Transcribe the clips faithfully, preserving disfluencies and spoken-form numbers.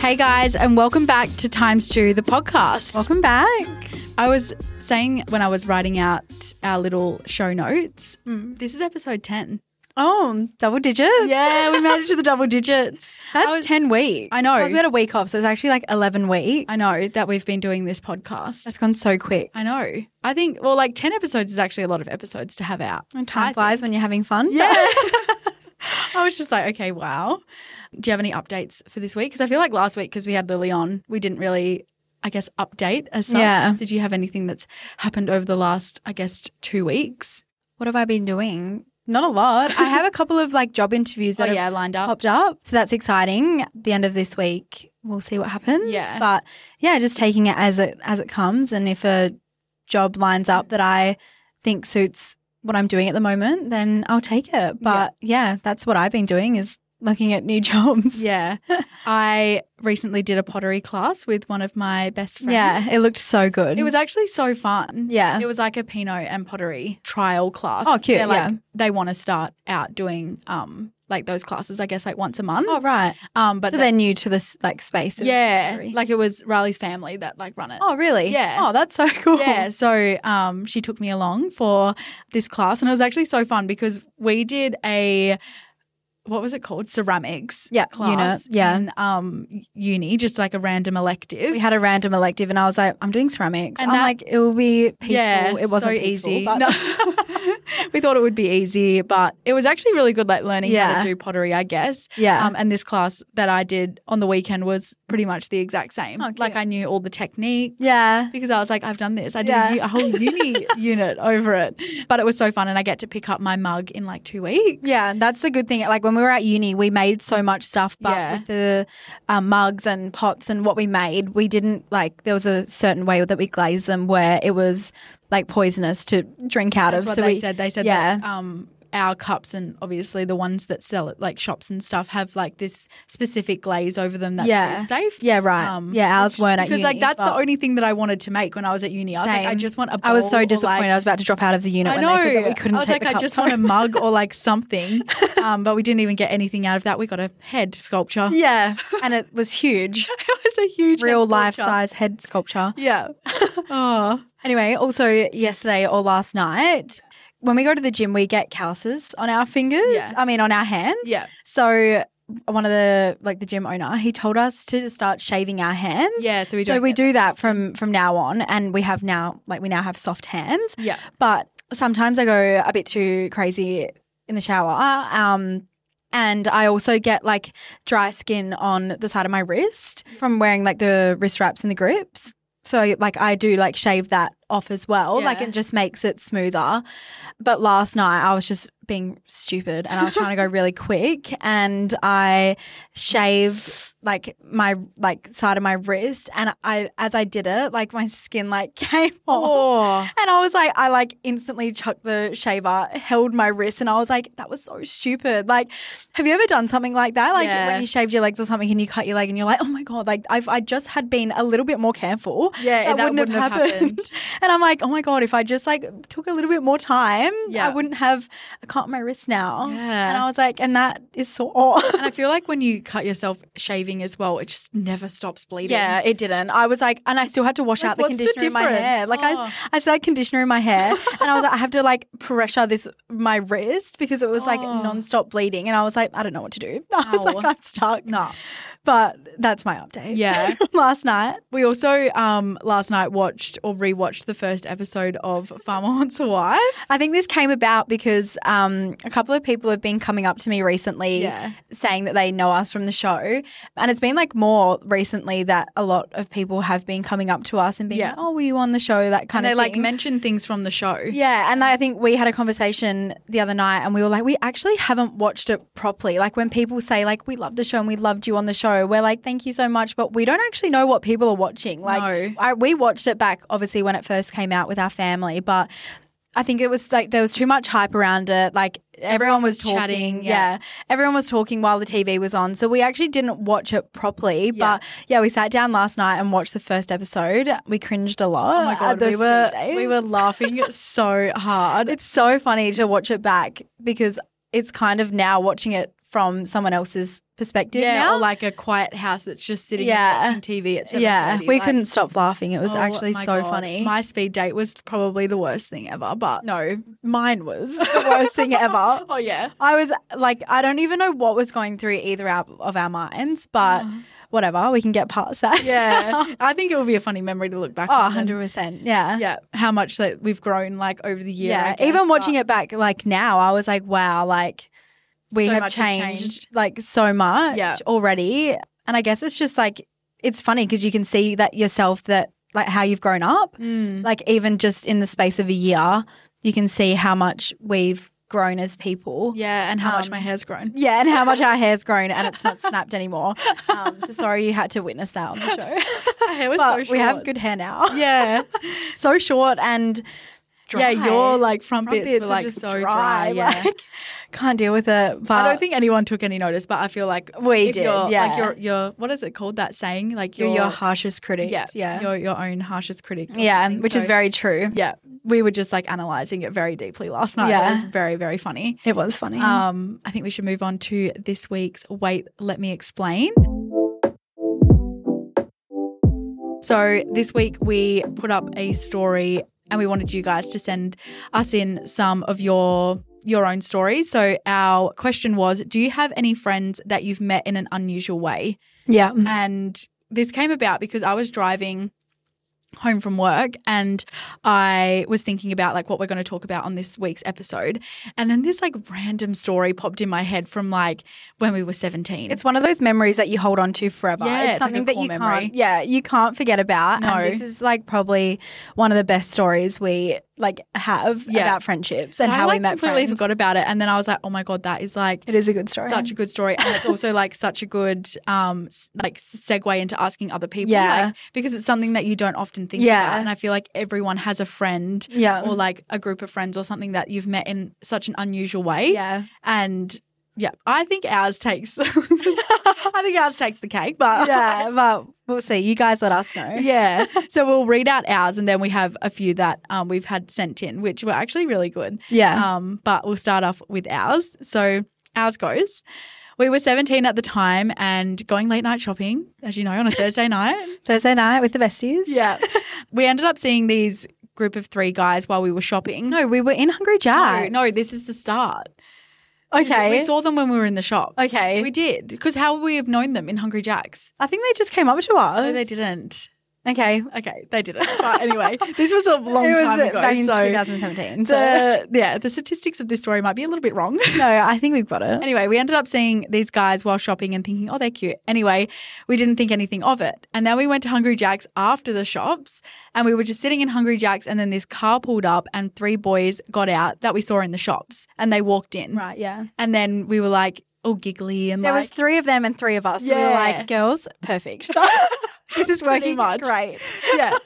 Hey guys, and welcome back to Times Two, the podcast. Welcome back. I was saying when I was writing out our little show notes, mm. this is episode ten. Oh, double digits. Yeah, we made it to the double digits. That's was, ten weeks. I know. Because we had a week off, so it's actually like eleven weeks. I know that we've been doing this podcast. It's gone so quick. I know. I think, well, like ten episodes is actually a lot of episodes to have out. And time I flies think. when you're having fun. Yeah. I was just like, okay, wow. Do you have any updates for this week? Because I feel like last week, because we had Lily on, we didn't really, I guess, update as such. Yeah. So do you have anything that's happened over the last, I guess, two weeks? What have I been doing? Not a lot. I have a couple of like job interviews that oh, yeah, have lined up. popped up. So that's exciting. At the end of this week, we'll see what happens. Yeah. But yeah, just taking it as it as it comes. And if a job lines up that I think suits what I'm doing at the moment, then I'll take it. But yeah, yeah that's what I've been doing is looking at new jobs. Yeah. I recently did a pottery class with one of my best friends. Yeah, it looked so good. It was actually so fun. Yeah. It was like a Pinot and pottery trial class. Oh, cute. They're like, yeah. They want to start out doing um like those classes, I guess, like once a month. Oh, right. Um, but so they're, they're new to this like space. Yeah. Pottery. Like it was Riley's family that like run it. Oh, really? Yeah. Oh, that's so cool. Yeah. So um, she took me along for this class and it was actually so fun because we did a – what was it called? Ceramics yeah, class uni, yeah. in um, uni, just like a random elective. We had a random elective and I was like, I'm doing ceramics. And I'm that, like, it will be peaceful. Yeah, it wasn't so peaceful, easy. But no. We thought it would be easy, but it was actually really good, like learning yeah. how to do pottery, I guess. Yeah. Um, and this class that I did on the weekend was pretty much the exact same. Oh, like I knew all the techniques. Yeah. Because I was like, I've done this. I did yeah. a, a whole uni unit over it. But it was so fun and I get to pick up my mug in like two weeks. Yeah, that's the good thing. Like when When we were at uni, we made so much stuff, but yeah. with the um, mugs and pots and what we made, we didn't like there was a certain way that we glazed them where it was like poisonous to drink out That's of. What so they we said they said yeah. that um, our cups and obviously the ones that sell at like shops and stuff have like this specific glaze over them that's yeah. safe. Yeah, right. Um, yeah, ours which, weren't at because, uni. Because like that's the only thing that I wanted to make when I was at uni. I was same. like, I just want a bowl. I was so disappointed. Or, like, I was about to drop out of the unit I when know. They said that we couldn't I was take like, the I cups just home. Want a mug or like something. Um, but we didn't even get anything out of that. We got a head sculpture. Yeah, and it was huge. It was a huge real life-size head sculpture. Yeah. Oh. Anyway, also yesterday or last night, when we go to the gym, we get calluses on our fingers, yeah. I mean on our hands. Yeah. So one of the, like the gym owner, he told us to start shaving our hands. Yeah, so we do So we do that from, from now on and we have now, like we now have soft hands. Yeah. But sometimes I go a bit too crazy in the shower. Um, and I also get like dry skin on the side of my wrist from wearing like the wrist wraps and the grips. So like I do like shave that off as well, yeah. like it just makes it smoother. But last night I was just being stupid and I was trying to go really quick and I shaved like my like side of my wrist, and I as I did it, like my skin like came off. Oh. And I was like, I like instantly chucked the shaver, held my wrist, and I was like, that was so stupid. Like, have you ever done something like that? Like yeah. when you shaved your legs or something and you cut your leg and you're like, oh my God, like I've I just had been a little bit more careful. Yeah, that, that wouldn't, wouldn't have, have happened. happened. And I'm like, oh my God, if I just like took a little bit more time, yeah. I wouldn't have a cut my wrist now. Yeah. And I was like, and that is so odd. And I feel like when you cut yourself shaving as well, it just never stops bleeding. Yeah, it didn't. I was like, and I still had to wash like, out the conditioner the in my hair. Like oh. I I still had conditioner in my hair and I was like, I have to like pressure this, my wrist, because it was oh. like nonstop bleeding. And I was like, I don't know what to do. I was Ow. like, I'm stuck. No. But that's my update. Yeah. Last night. We also um last night watched or rewatched the first episode of Farmer Wants a Wife. I think this came about because um, Um, a couple of people have been coming up to me recently yeah. saying that they know us from the show, and it's been like more recently that a lot of people have been coming up to us and being yeah. like, oh, were you on the show, that kind and of they, thing. They like mention things from the show. Yeah, and I think we had a conversation the other night and we were like, we actually haven't watched it properly. Like when people say like, we love the show and we loved you on the show, we're like, thank you so much, but we don't actually know what people are watching. Like no. I, we watched it back obviously when it first came out with our family, but I think it was like there was too much hype around it. Like everyone, everyone was talking. Chatting, yeah. yeah. Everyone was talking while the T V was on. So we actually didn't watch it properly. Yeah. But yeah, we sat down last night and watched the first episode. We cringed a lot. Oh my God. We were, we were laughing so hard. It's so funny to watch it back because it's kind of now watching it from someone else's perspective yeah, now. Or like a quiet house that's just sitting yeah. and watching T V at seven thirty. Yeah, we like, couldn't stop laughing. It was oh, actually so God. funny. My speed date was probably the worst thing ever, but no, mine was the worst thing ever. Oh, yeah. I was like, I don't even know what was going through either of our minds, but oh. whatever, we can get past that. Yeah. I think it will be a funny memory to look back oh, on. Oh, one hundred percent. Then. Yeah. Yeah. How much that we've grown like over the year. Yeah. Guess, even watching but... it back like now, I was like, wow, like, we so have changed, changed like so much yeah. already. And I guess it's just like, it's funny because you can see that yourself, that like how you've grown up, mm. like even just in the space of a year, you can see how much we've grown as people. Yeah. And how um, much my hair's grown. Yeah. And how much our hair's grown, and it's not snapped anymore. Um, so sorry you had to witness that on the show. Our hair was but so short. We have good hair now. Yeah. So short and dry. Yeah, your like front, front bits, bits were like just so dry. dry yeah. Like, can't deal with it. But I don't think anyone took any notice, but I feel like we did. Yeah. Like your your what is it called, that saying? Like your, you're your harshest critic. Yeah. yeah. Your your own harshest critic. Yeah, which so, is very true. Yeah. We were just like analysing it very deeply last night. Yeah. It was very, very funny. It was funny. Um I think we should move on to this week's Wait, Let Me Explain. So this week we put up a story and we wanted you guys to send us in some of your your own stories. So our question was, do you have any friends that you've met in an unusual way? Yeah. And this came about because I was driving home from work and I was thinking about like what we're going to talk about on this week's episode. And then this like random story popped in my head from like when we were seventeen. It's one of those memories that you hold on to forever. Yeah, it's, it's something like that you memory. can't, yeah, you can't forget about. No. And this is like probably one of the best stories we like have yeah. about friendships and, and how I, like, we met friends. I completely forgot about it. And then I was like, oh my God, that is like, it is a good story. Such a good story. And it's also like such a good um like segue into asking other people. Yeah. Like, because it's something that you don't often think yeah. about. And I feel like everyone has a friend yeah. or like a group of friends or something that you've met in such an unusual way. Yeah. And yeah, I think ours takes I think ours takes the cake, but yeah, but we'll see. You guys let us know. Yeah. So we'll read out ours and then we have a few that um, we've had sent in, which were actually really good. Yeah. Um, but we'll start off with ours. So ours goes, we were seventeen at the time and going late night shopping, as you know, on a Thursday night. Thursday night with the besties. Yeah. We ended up seeing these group of three guys while we were shopping. No, we were in Hungry Jack's. No, no, this is the start. Okay. We saw them when we were in the shops. Okay. We did. Because how would we have known them in Hungry Jack's? I think they just came up to us. No, they didn't. Okay, okay, they did it. But anyway, this was a long was time ago. Back in so twenty seventeen. So. The, yeah, the statistics of this story might be a little bit wrong. No, I think we've got it. Anyway, we ended up seeing these guys while shopping and thinking, oh, they're cute. Anyway, we didn't think anything of it. And then we went to Hungry Jack's after the shops and we were just sitting in Hungry Jack's and then this car pulled up and three boys got out that we saw in the shops and they walked in. Right, yeah. And then we were like, all giggly and there like. There was three of them and three of us. Yeah. So we were like, girls, perfect. This is working much. Great. Yeah.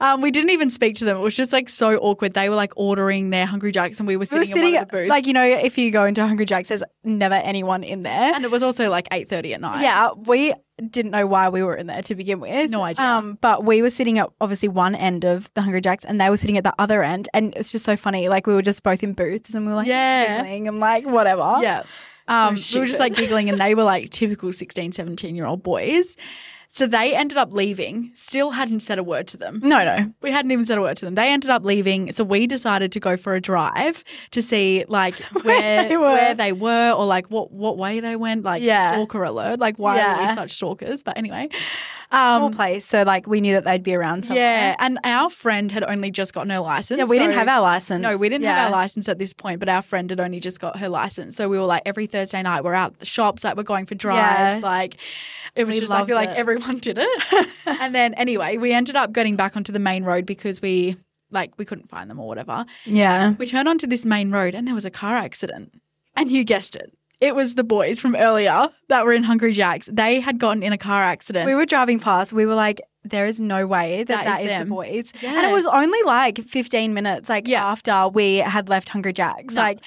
Um, we didn't even speak to them. It was just like so awkward. They were like ordering their Hungry Jacks and we were sitting, we were sitting in one of the booths. Like, you know, if you go into Hungry Jacks, there's never anyone in there. And it was also like eight thirty at night. Yeah. We didn't know why we were in there to begin with. No idea. Um, but we were sitting at obviously one end of the Hungry Jacks and they were sitting at the other end. And it's just so funny. Like we were just both in booths and we were like yeah. giggling and like whatever. Yeah. Um, so we were just like giggling and they were like typical sixteen, seventeen-year-old boys. So they ended up leaving, still hadn't said a word to them. No, no. We hadn't even said a word to them. They ended up leaving. So we decided to go for a drive to see like where where they were, where they were or like what, what way they went, like yeah. stalker alert. Like why yeah. were we such stalkers? But anyway. Um, Small place. So like we knew that they'd be around somewhere. Yeah. And our friend had only just gotten her license. Yeah, we so, didn't have our license. No, we didn't yeah. have our license at this point, but our friend had only just got her license. So we were like every Thursday night we're out at the shops, like we're going for drives. Yeah. Like it was we just I feel like every did it. And then anyway, we ended up getting back onto the main road because we like we couldn't find them or whatever. Yeah. We turned onto this main road and there was a car accident. And you guessed it. It was the boys from earlier that were in Hungry Jack's. They had gotten in a car accident. We were driving past. We were like, there is no way that that, that is, is the boys. Yeah. And it was only like fifteen minutes like yeah. after we had left Hungry Jack's. No. Like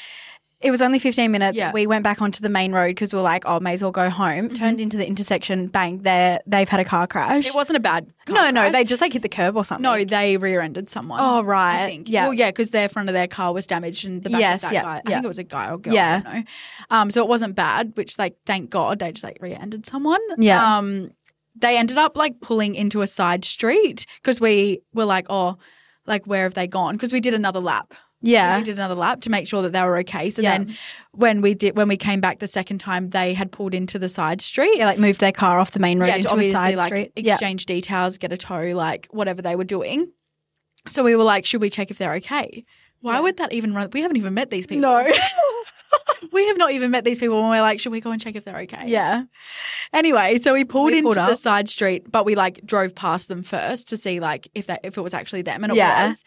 it was only fifteen minutes. Yeah. We went back onto the main road because we were like, oh, may as well go home. Mm-hmm. Turned into the intersection, bang, they're, they've had a car crash. It wasn't a bad car No, crash. No, they just like hit the curb or something. No, they rear-ended someone. Oh, right. I think. Yeah. Well, yeah, because their front of their car was damaged and the back yes, of that yeah, guy. Yeah. I think it was a guy or girl. Yeah. I don't know. Um, so it wasn't bad, which like, thank God, they just like rear-ended someone. Yeah. Um, they ended up like pulling into a side street because we were like, oh, like where have they gone? Because we did another lap. Yeah. We did another lap to make sure that they were okay. So yeah. then when we did, when we came back the second time, they had pulled into the side street. Yeah, like moved their car off the main road yeah, into obviously, a side like, street. Exchange yeah. details, get a tow, like whatever they were doing. So we were like, should we check if they're okay? Why yeah. would that even run? We haven't even met these people. No. We have not even met these people and we're like, should we go and check if they're okay? Yeah. Anyway, so we pulled we into pulled the side street, but we like drove past them first to see like if that if it was actually them and it yeah. was.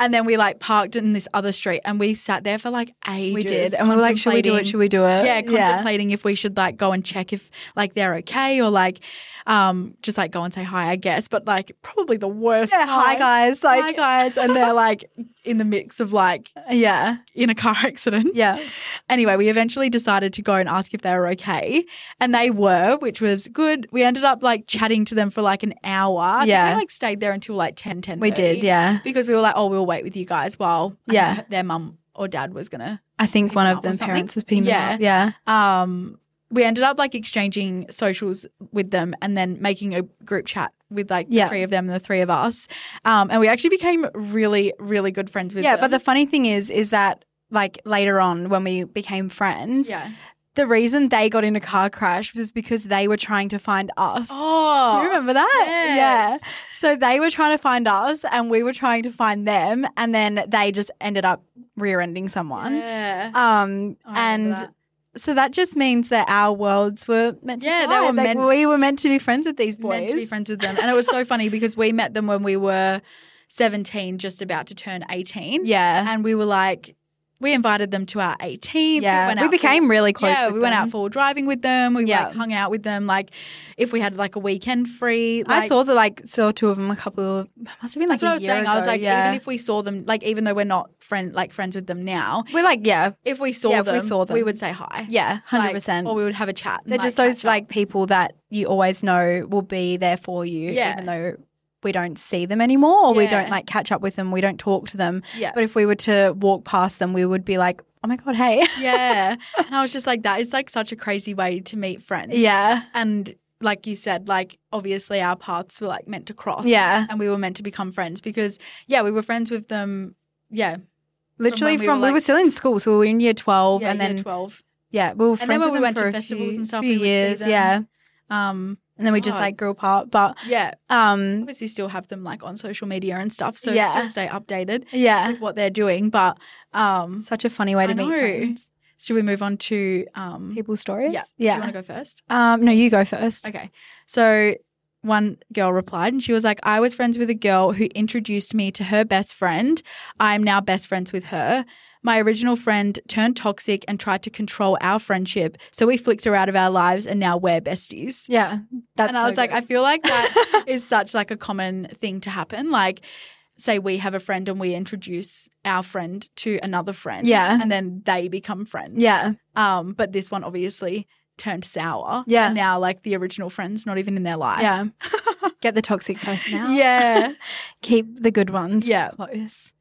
And then we like parked in this other street and we sat there for like ages. We did. And we were like, should we do it? Should we do it? Yeah, contemplating yeah. if we should like go and check if like they're okay or like um, just like go and say hi, I guess. But like probably the worst. Yeah, hi guys. Like, hi guys. And they're like in the mix of like, yeah, in a car accident. Yeah. Anyway, we eventually decided to go and ask if they were okay. And they were, which was good. We ended up like chatting to them for like an hour. Yeah. I think we like stayed there until like ten, ten thirty. We did, yeah. Because we were like, oh, we'll wait with you guys while yeah. their mum or dad was going to I think one of them parents was picking yeah. them up. Yeah. Um, we ended up like exchanging socials with them and then making a group chat with like the yeah. three of them and the three of us. Um, and we actually became really, really good friends with yeah, them. Yeah, but the funny thing is is that like later on when we became friends, yeah. the reason they got in a car crash was because they were trying to find us. Oh. Do you remember that? Yes. Yeah. So they were trying to find us and we were trying to find them and then they just ended up rear-ending someone. Yeah. Um, and that. So that just means that our worlds were meant to yeah, they were like meant. We were meant to be friends with these boys. Meant to be friends with them. And it was so funny because we met them when we were seventeen, just about to turn eighteen. Yeah. And we were like... We invited them to our eighteenth. Yeah, we, we became for, really close yeah, with we them. Went out for driving with them. We yeah. like hung out with them. Like if we had like a weekend free. Like, I saw the like saw two of them a couple of – must have been like that's a what I was year saying. Ago, I was like yeah. even if we saw them – like even though we're not friend like friends with them now. We're like yeah. If we saw, yeah, them, if we saw them we would say hi. Yeah, one hundred percent. Like, or we would have a chat. They're like, just those like people that you always know will be there for you yeah. even though – we don't see them anymore or yeah. we don't, like, catch up with them. We don't talk to them. Yeah. But if we were to walk past them, we would be like, oh, my God, hey. Yeah. And I was just like, that is, like, such a crazy way to meet friends. Yeah. And like you said, like, obviously our paths were, like, meant to cross. Yeah. And we were meant to become friends because, yeah, we were friends with them, yeah. Literally from, we, from were, like, we were still in school, so we were in year twelve. Yeah, and year then, twelve. Yeah, we were friends with them we for a few years. And then when we went to festivals and stuff, we would see them. Yeah. Um, and then we just, oh. like, grew apart. But yeah, um, obviously still have them, like, on social media and stuff, so yeah. still stay updated yeah. with what they're doing. But um, such a funny way to I meet know. friends. Should we move on to um, people's stories? Yeah. yeah. Do you want to go first? Um, no, you go first. Okay. So one girl replied and she was like, I was friends with a girl who introduced me to her best friend. I am now best friends with her. My original friend turned toxic and tried to control our friendship, so we flicked her out of our lives and now we're besties. Yeah. That's and I so was good. like, I feel like that is such like a common thing to happen. Like, say we have a friend and we introduce our friend to another friend. Yeah. And then they become friends. Yeah. Um, but this one obviously turned sour. Yeah. And now like the original friend's not even in their life. Yeah. Get the toxic person out. Yeah. Keep the good ones yeah. close.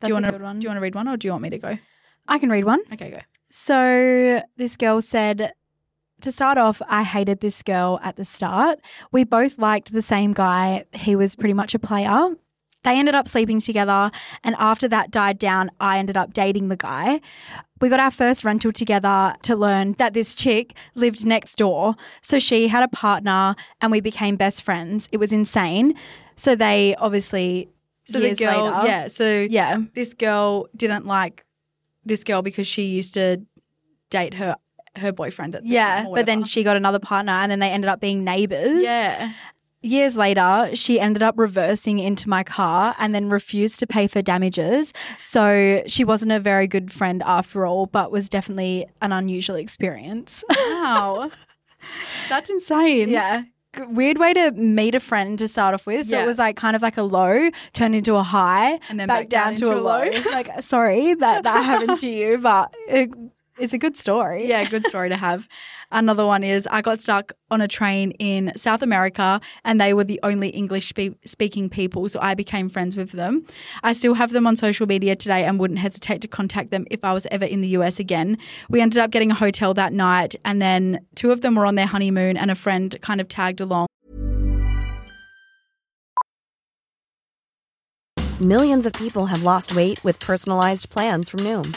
Do you want to do you want to read one or do you want me to go? I can read one. Okay, go. So this girl said, to start off, I hated this girl at the start. We both liked the same guy. He was pretty much a player. They ended up sleeping together, and after that died down, I ended up dating the guy. We got our first rental together to learn that this chick lived next door. So she had a partner and we became best friends. It was insane. So they obviously... So years the girl, later. yeah. So yeah, this girl didn't like this girl because she used to date her her boyfriend at the yeah, but then she got another partner, and then they ended up being neighbours. Yeah. Years later, she ended up reversing into my car and then refused to pay for damages. So she wasn't a very good friend after all, but was definitely an unusual experience. Wow, that's insane. Yeah. Weird way to meet a friend to start off with. So yeah. it was like kind of like a low turned into a high and then back, back down, down to a low. low. Like, sorry that that happened to you, but it, it's a good story. Yeah, good story to have. Another one is, I got stuck on a train in South America and they were the only English spe- speaking people, so I became friends with them. I still have them on social media today and wouldn't hesitate to contact them if I was ever in the U S again. We ended up getting a hotel that night and then two of them were on their honeymoon and a friend kind of tagged along. Millions of people have lost weight with personalized plans from Noom,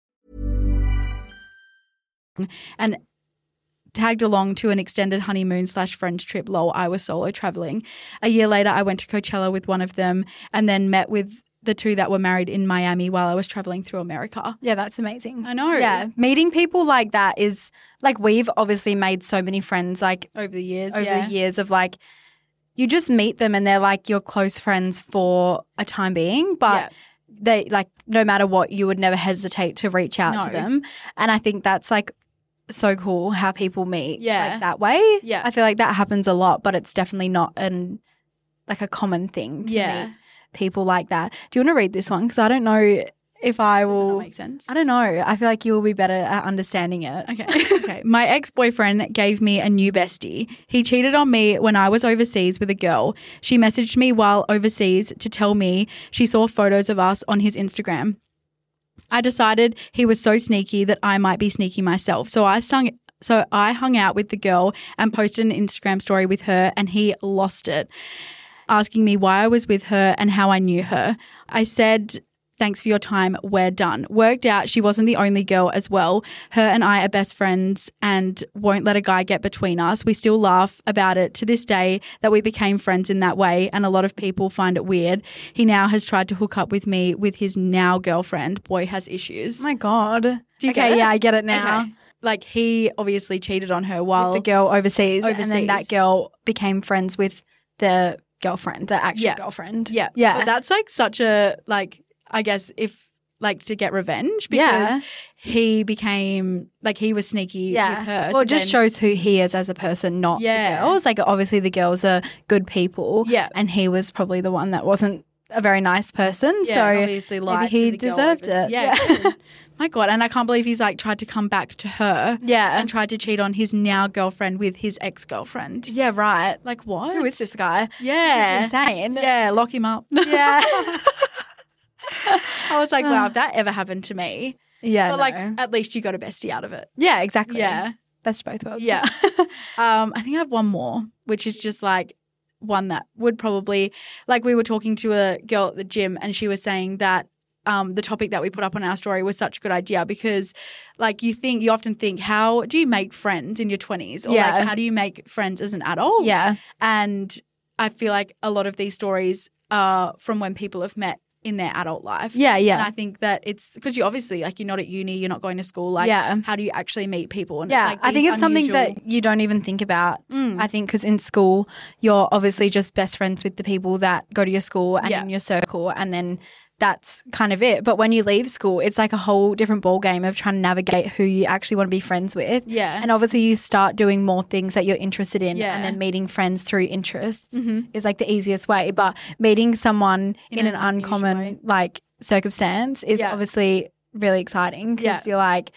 And tagged along to an extended honeymoon slash friends trip. Lol, I was solo traveling. A year later, I went to Coachella with one of them and then met with the two that were married in Miami while I was traveling through America. Yeah, that's amazing. I know. Yeah. Meeting people like that is like, we've obviously made so many friends like over the years, over yeah. the years of like, you just meet them and they're like your close friends for a time being, but yeah. they like, no matter what, you would never hesitate to reach out no. to them. And I think that's like, so cool how people meet yeah. like that way. Yeah. I feel like that happens a lot, but it's definitely not an like a common thing to yeah. meet people like that. Do you want to read this one? Because I don't know if I will. Does that make sense? I don't know. I feel like you will be better at understanding it. Okay. Okay. My ex-boyfriend gave me a new bestie. He cheated on me when I was overseas with a girl. She messaged me while overseas to tell me she saw photos of us on his Instagram. I decided he was so sneaky that I might be sneaky myself. So I sung, so I hung out with the girl and posted an Instagram story with her, and he lost it, asking me why I was with her and how I knew her. I said, thanks for your time. We're done. Worked out she wasn't the only girl as well. Her and I are best friends and won't let a guy get between us. We still laugh about it to this day that we became friends in that way, and a lot of people find it weird. He now has tried to hook up with me with his now girlfriend. Boy has issues. Oh my God. Do you okay, get it? Yeah, I get it now. Okay. Like, he obviously cheated on her while with the girl overseas, overseas, and then that girl became friends with the girlfriend, the actual yeah. girlfriend. Yeah. Yeah. But that's like such a, like, I guess if, like, to get revenge because yeah. he became, like, he was sneaky yeah. with her. Well, so it just then, shows who he is as a person, not yeah. the girls. Like, obviously the girls are good people. Yeah. And he was probably the one that wasn't a very nice person. Yeah, so obviously maybe he deserved it. Yeah. yeah. My God. And I can't believe he's, like, tried to come back to her. Yeah. And tried to cheat on his now girlfriend with his ex-girlfriend. Yeah, right. Like, what? Who is this guy? Yeah. He's insane. Yeah, lock him up. Yeah. I was like, wow, if that ever happened to me. Yeah. But, no. like, at least you got a bestie out of it. Yeah, exactly. Yeah. Best of both worlds. Yeah. um, I think I have one more, which is just, like, one that would probably – like, we were talking to a girl at the gym and she was saying that um, the topic that we put up on our story was such a good idea because, like, you think – you often think, how do you make friends in your twenties? Or, yeah. like, how do you make friends as an adult? Yeah. And I feel like a lot of these stories are from when people have met in their adult life. Yeah, yeah. And I think that it's – because you obviously, like, you're not at uni, you're not going to school. Like, yeah. how do you actually meet people? And yeah, it's like I think it's unusual... something that you don't even think about. Mm. I think because in school you're obviously just best friends with the people that go to your school and yeah. in your circle, and then that's kind of it. But when you leave school, it's like a whole different ballgame of trying to navigate who you actually want to be friends with. Yeah. And obviously you start doing more things that you're interested in yeah. and then meeting friends through interests mm-hmm. is like the easiest way. But meeting someone in, in an, an uncommon way. like circumstance is yeah. obviously really exciting because yeah. you're like,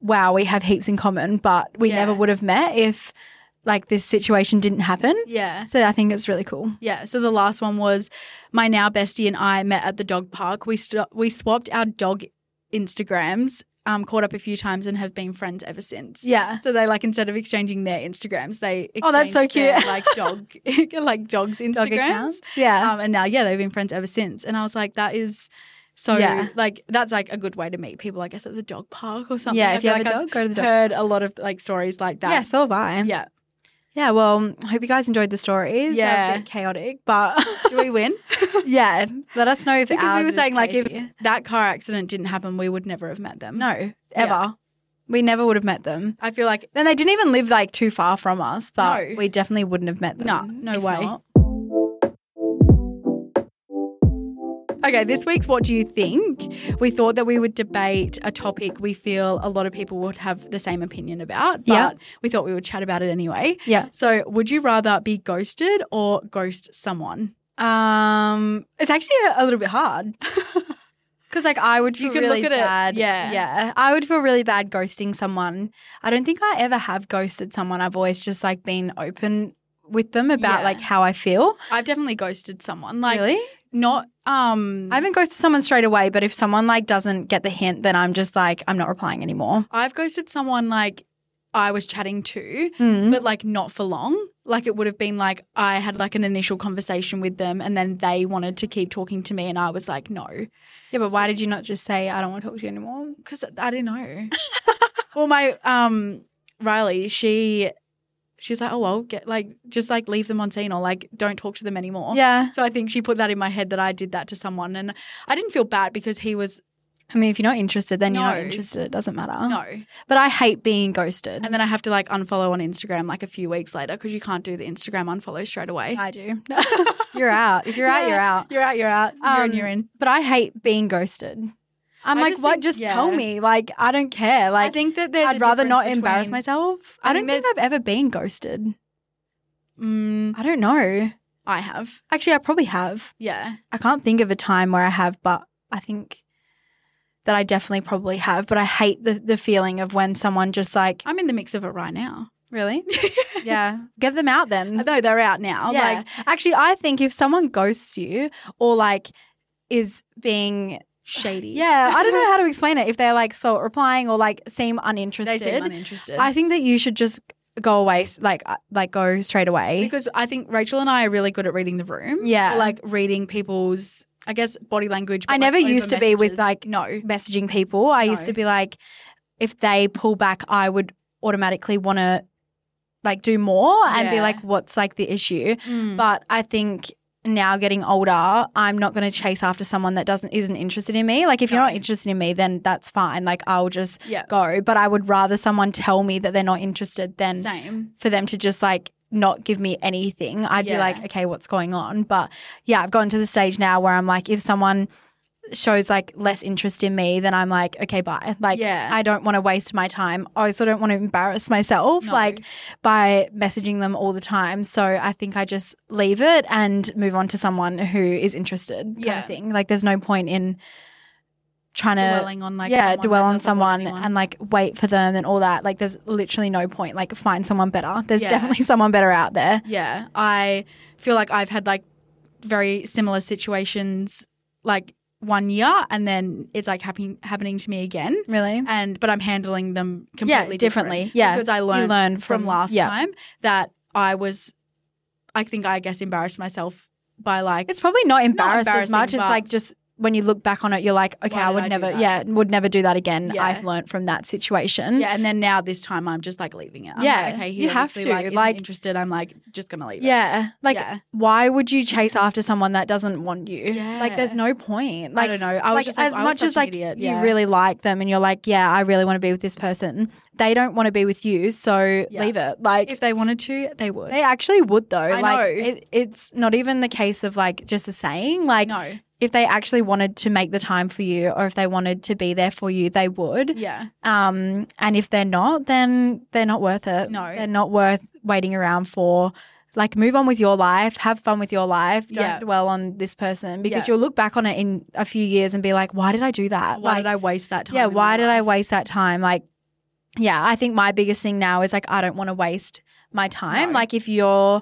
wow, we have heaps in common, but we yeah. never would have met if – like, this situation didn't happen. Yeah. So I think it's really cool. Yeah. So the last one was my now bestie and I met at the dog park. We st- we swapped our dog Instagrams, um, caught up a few times and have been friends ever since. Yeah. So they, like, instead of exchanging their Instagrams, they exchanged oh, that's so cute. their, like, dog, like, dog's Instagrams. Dog accounts. Yeah. Um, and now, yeah, they've been friends ever since. And I was like, that is... So, yeah. like, that's, like, a good way to meet people, I guess, at the dog park or something. Yeah, if you have like a dog, I've go to the dog park. I've heard a lot of, like, stories like that. Yeah, so have I. Yeah. Yeah, well, I hope you guys enjoyed the stories. Yeah. A bit chaotic, but do we win? yeah. Let us know if because ours we were saying, like, crazy. If that car accident didn't happen, we would never have met them. No, ever. Yeah. We never would have met them. I feel like. And they didn't even live, like, too far from us, but no. we definitely wouldn't have met them. No, no way. Not. Okay, this week's What Do You Think? We thought that we would debate a topic we feel a lot of people would have the same opinion about, but yeah. we thought we would chat about it anyway. Yeah. So would you rather be ghosted or ghost someone? Um, it's actually a, a little bit hard because, like, I would feel you can really look at bad. It. Yeah. Yeah. I would feel really bad ghosting someone. I don't think I ever have ghosted someone. I've always just, like, been open with them about, yeah. like, how I feel. I've definitely ghosted someone. Like, really? Not um I haven't ghosted someone straight away, but if someone, like, doesn't get the hint, then I'm just like, I'm not replying anymore. I've ghosted someone, like, I was chatting to, mm. but, like, not for long. Like, it would have been like I had, like, an initial conversation with them and then they wanted to keep talking to me and I was like, no. Yeah, but so, why did you not just say I don't want to talk to you anymore? Because I didn't know. Well, my um Riley, she She's like, oh, well, get, like, just, like, leave them on scene or, like, don't talk to them anymore. Yeah. So I think she put that in my head that I did that to someone, and I didn't feel bad because he was – I mean, if you're not interested, then no. you're not interested. It doesn't matter. No. But I hate being ghosted. And then I have to, like, unfollow on Instagram, like, a few weeks later because you can't do the Instagram unfollow straight away. I do. You're out. If you're yeah. out, you're out. You're out, you're out. Um, you're in, you're in. But I hate being ghosted. I'm I like, just what? Think, just yeah. tell me. Like, I don't care. Like, I think that there's I'd rather not between, embarrass myself. I, I think don't think I've ever been ghosted. Mm, I don't know. I have. Actually, I probably have. Yeah. I can't think of a time where I have, but I think that I definitely probably have. But I hate the, the feeling of when someone just, like. I'm in the mix of it right now. Really? Yeah. Get them out then. No, they're out now. Yeah. Like, actually, I think if someone ghosts you or, like, is being. Shady. Yeah. I don't know how to explain it. If they're, like, so replying or, like, seem uninterested. They seem uninterested. I think that you should just go away, like, like go straight away. Because I think Rachel and I are really good at reading the room. Yeah. Like, reading people's, I guess, body language. But I never like used to messages. be with, like, no messaging people. I no. used to be like, if they pull back, I would automatically want to, like, do more and yeah. be like, what's, like, the issue? Mm. But I think – now getting older, I'm not going to chase after someone that doesn't isn't interested in me. Like, if you're no. not interested in me, then that's fine. Like, I'll just yeah. go. But I would rather someone tell me that they're not interested than Same. for them to just, like, not give me anything, I'd yeah. be like, okay, what's going on? But yeah, I've gotten to the stage now where I'm like, if someone shows like less interest in me, then I'm like, okay, bye. Like, yeah. I don't want to waste my time. I also don't want to embarrass myself no. like by messaging them all the time. So I think I just leave it and move on to someone who is interested kind yeah. of thing. Like, there's no point in trying to dwelling on like yeah dwell on someone and like wait for them and all that. Like, there's literally no point. Like, find someone better. There's yeah. definitely someone better out there. Yeah, I feel like I've had like very similar situations like one year and then it's like happen- happening to me again. Really? And but I'm handling them completely yeah, differently. Different yeah, because I learned learn from, from last yeah. time that I was, I think I guess embarrassed myself by like it's probably not embarrassed not as much. It's like just. When you look back on it, you're like, okay, I would I never, yeah, would never do that again. Yeah. I've learned from that situation. Yeah, and then now this time I'm just like leaving it. I'm yeah, like, okay, you have to. Like, like, interested. I'm like, just gonna leave yeah, it. Yeah, like, yeah. why would you chase after someone that doesn't want you? Yeah. Like, there's no point. Like, I don't know. I was like, just like, as I was much such as like idiot. Yeah. You really like them, and you're like, yeah, I really want to be with this person. They don't want to be with you, so yeah. leave it. Like, if they wanted to, they would. They actually would though. I like, know. It, it's not even the case of like just a saying. Like, no. If they actually wanted to make the time for you or if they wanted to be there for you, they would. Yeah. Um. And if they're not, then they're not worth it. No. They're not worth waiting around for. Like, move on with your life. Have fun with your life. Don't yeah. dwell on this person because yeah. you'll look back on it in a few years and be like, why did I do that? Why like, did I waste that time? Yeah, why did life? I waste that time? Like, yeah, I think my biggest thing now is like I don't want to waste my time. No. Like, if you're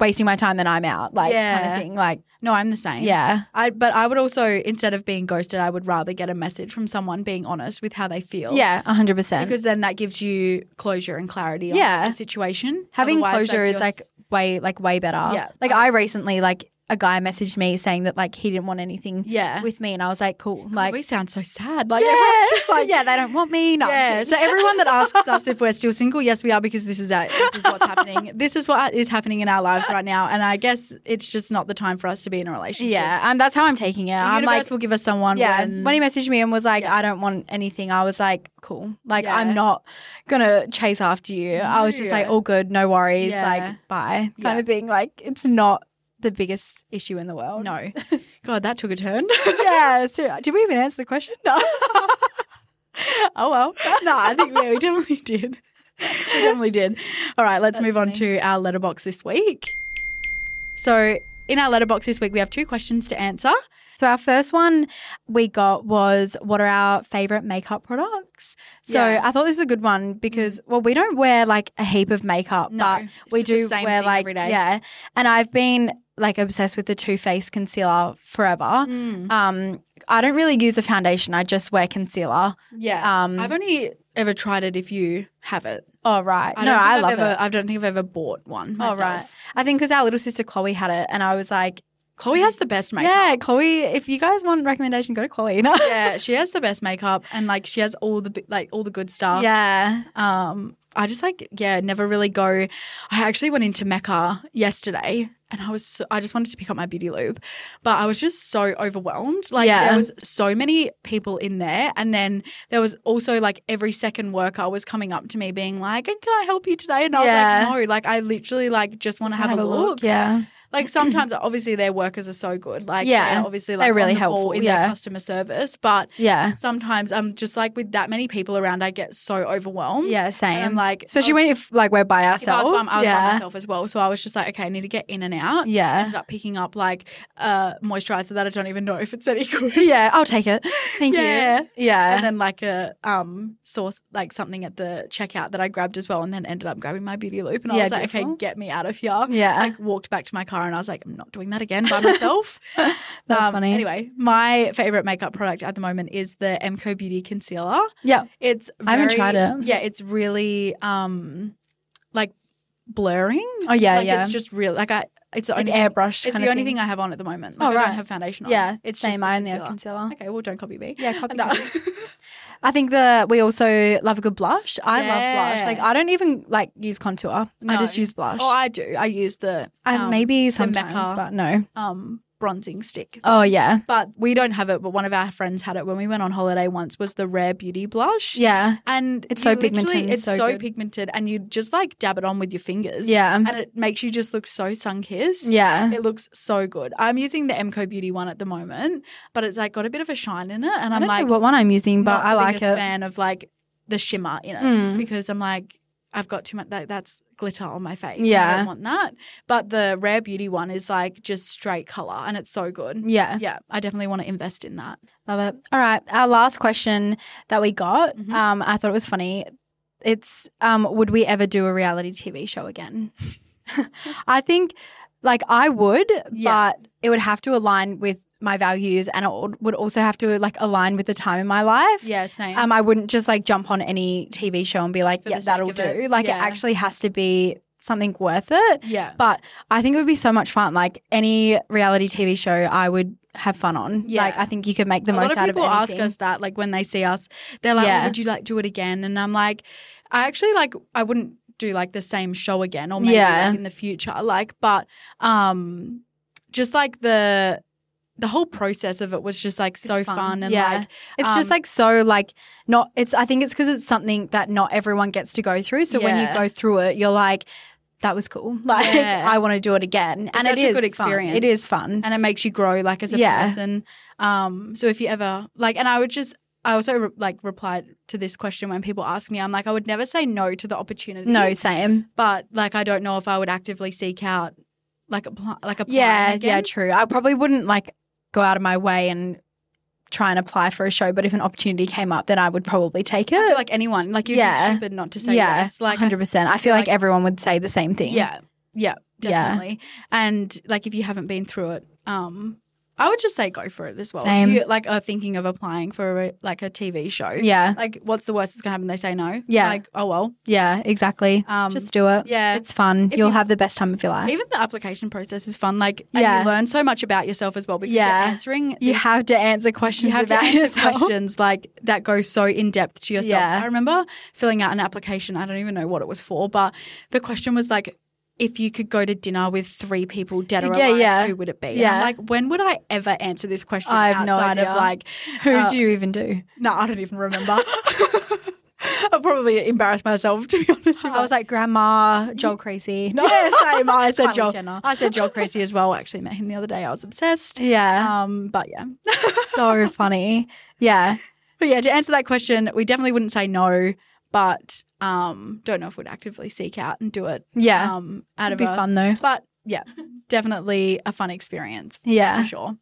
wasting my time, then I'm out, like yeah. kind of thing. Like, no, I'm the same. Yeah. I But I would also, instead of being ghosted, I would rather get a message from someone being honest with how they feel. Yeah, one hundred percent. Because then that gives you closure and clarity on yeah. the situation. Having Otherwise, closure like, is like way like way better. Yeah. Like I recently, like a guy messaged me saying that like he didn't want anything yeah. with me and I was like, cool. God, like we sound so sad. Like yeah. everyone's just like, yeah, they don't want me. No. Yeah. So everyone that asks us if we're still single, yes, we are because this is our, this is what's happening. This is what is happening in our lives right now. And I guess it's just not the time for us to be in a relationship. Yeah. And that's how I'm taking it. The I'm universe like, will give us someone. Yeah. When, when he messaged me and was like, yeah. I don't want anything, I was like, cool. Like yeah. I'm not going to chase after you. No. I was just like, all good. No worries. Yeah. Like bye kind yeah. of thing. Like it's not the biggest issue in the world. No. God, that took a turn. Yeah. So, did we even answer the question? No. Oh, well. No, I think yeah, we definitely did. We definitely did. All right, let's That's move funny. on to our letterbox this week. So in our letterbox this week, we have two questions to answer. So our first one we got was, what are our favourite makeup products? So yeah. I thought this was a good one because, well, we don't wear like a heap of makeup, no, but we do wear like, yeah. And I've been like obsessed with the Too Faced concealer forever. Mm. Um, I don't really use a foundation. I just wear concealer. Yeah. Um, I've only ever tried it if you have it. Oh, right. I no, I I've love ever, it. I don't think I've ever bought one myself. Oh, right. I think because our little sister Chloe had it and I was like, Chloe has the best makeup. Yeah, Chloe, if you guys want recommendation, go to Chloe. No? Yeah, she has the best makeup and like she has all the like all the good stuff. Yeah. Um, I just like, yeah, never really go. I actually went into Mecca yesterday and I was so, I just wanted to pick up my beauty lube, but I was just so overwhelmed. Like yeah. there was so many people in there and then there was also like every second worker was coming up to me being like, can I help you today? And I yeah. was like, no, like I literally like just want to have, have a look. look. Yeah. Like sometimes obviously their workers are so good. Like yeah, they're obviously like they're really on the helpful ball in yeah. their customer service. But yeah. sometimes I'm just like with that many people around I get so overwhelmed. Yeah, same. And I'm like, especially oh, when if like we're by ourselves. I was, by, I was yeah. by myself as well. So I was just like, okay, I need to get in and out. Yeah. I ended up picking up like a moisturiser that I don't even know if it's any good. Yeah, I'll take it. Thank yeah. you. Yeah. And then like a um source like something at the checkout that I grabbed as well and then ended up grabbing my beauty loop and I yeah, was like, beautiful. Okay, get me out of here. Yeah. Like walked back to my car and I was like, I'm not doing that again by myself. That's um, funny. Anyway, my favourite makeup product at the moment is the MCo Beauty Concealer. Yeah. It's very, I haven't tried it. Yeah, it's really um, like blurring. Oh, yeah, like, yeah. It's just real. Like I, it's the only, airbrush It's the only thing. thing I have on at the moment. Like, oh, right. I don't have foundation on. Yeah, it's same. Just I only have concealer. Okay, well, don't copy me. Yeah, copy me. I think that we also love a good blush. I yeah. love blush. Like I don't even like use contour. No. I just use blush. Oh, I do. I use the um, I maybe sometimes, the Mecca, but no. Um, bronzing stick. Oh, yeah. But we don't have it, but one of our friends had it when we went on holiday once, was the Rare Beauty blush. Yeah. And it's so pigmented. It's so, so pigmented, and you just like dab it on with your fingers. Yeah. And it makes you just look so sun-kissed. Yeah. It looks so good. I'm using the MCo Beauty one at the moment, but it's like got a bit of a shine in it. And I I'm don't like, know what one I'm using, but I like it. I'm not the biggest fan of like the shimmer in it mm. because I'm like, I've got too much, that, that's glitter on my face. Yeah. I don't want that. But the Rare Beauty one is like just straight colour, and it's so good. Yeah. Yeah. I definitely want to invest in that. Love it. All right. Our last question that we got, mm-hmm. um, I thought it was funny. It's um, would we ever do a reality T V show again? I think like I would, yeah. but it would have to align with my values, and it would also have to like align with the time in my life. Yeah, same. Um, I wouldn't just like jump on any T V show and be like, yeah, that'll do. Like yeah. it actually has to be something worth it. Yeah. But I think it would be so much fun. Like any reality T V show I would have fun on. Yeah. Like I think you could make the a most out of it. A lot of people ask us that, like when they see us, they're like, yeah. well, would you like do it again? And I'm like, I actually like, I wouldn't do like the same show again, or maybe yeah. like, in the future. Like, but um, just like the, the whole process of it was just like so it's fun. fun and yeah. like it's um, just like so like not it's I think it's because it's something that not everyone gets to go through. So yeah. when you go through it, you're like, that was cool. Like yeah. I want to do it again. It's and it is a good experience. Fun. It is fun. And it makes you grow like as a yeah. person. Um so if you ever like and I would just I also re- like replied to this question when people ask me, I'm like, I would never say no to the opportunity. No, same. But like I don't know if I would actively seek out like a pl- like a plan yeah, again. Yeah, true. I probably wouldn't like go out of my way and try and apply for a show, but if an opportunity came up, then I would probably take it. I feel like anyone, like you'd yeah. be stupid not to say yeah, yes. Like one hundred percent. I, I feel like, like everyone would say the same thing. Yeah, yeah, definitely. Yeah. And like if you haven't been through it, um, I would just say go for it as well. Same. If you like are thinking of applying for a, like a T V show. Yeah. Like what's the worst that's going to happen? They say no. Yeah. Like, oh, well. Yeah, exactly. Um, just do it. Yeah. It's fun. If You'll you, have the best time of your life. Even the application process is fun. Like yeah. and you learn so much about yourself as well because yeah. you're answering. This, you have to answer questions. You have about to answer yourself. questions like that go so in depth to yourself. Yeah. I remember filling out an application. I don't even know what it was for, but the question was like, if you could go to dinner with three people dead or yeah, alive, yeah. who would it be? Yeah. And I'm like, when would I ever answer this question I have outside no idea. Of like who uh, do you even do? No, I don't even remember. I'll probably embarrass myself, to be honest. If I was like grandma, Joel Creasy. No, yeah, same. I said Joel. Jenner. I said Joel Creasy as well. I actually met him the other day. I was obsessed. Yeah. Um, but yeah. So funny. Yeah. But yeah, to answer that question, we definitely wouldn't say no, but Um, don't know if we'd actively seek out and do it. Yeah. Um, out It'd of be a, fun though. But yeah, definitely a fun experience. Yeah. For sure. All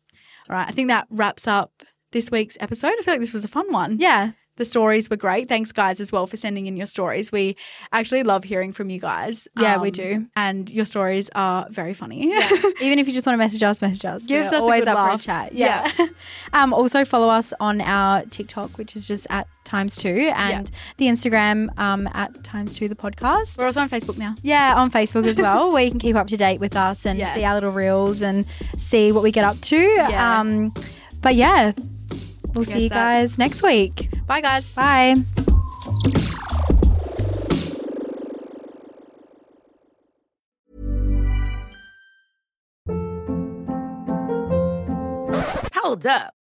right. I think that wraps up this week's episode. I feel like this was a fun one. Yeah. The stories were great. Thanks, guys, as well for sending in your stories. We actually love hearing from you guys. Yeah, um, we do. And your stories are very funny. Yeah. Even if you just want to message us, message us. Gives We're us always a good up laugh. For a chat. Yeah. yeah. um, also follow us on our TikTok, which is just at Times Two, and yeah. the Instagram um, at Times Two the podcast. We're also on Facebook now. Yeah, on Facebook as well, where you can keep up to date with us and yeah. see our little reels and see what we get up to. Yeah. Um, but yeah. We'll see you guys next week. Bye, guys. Bye. Hold up.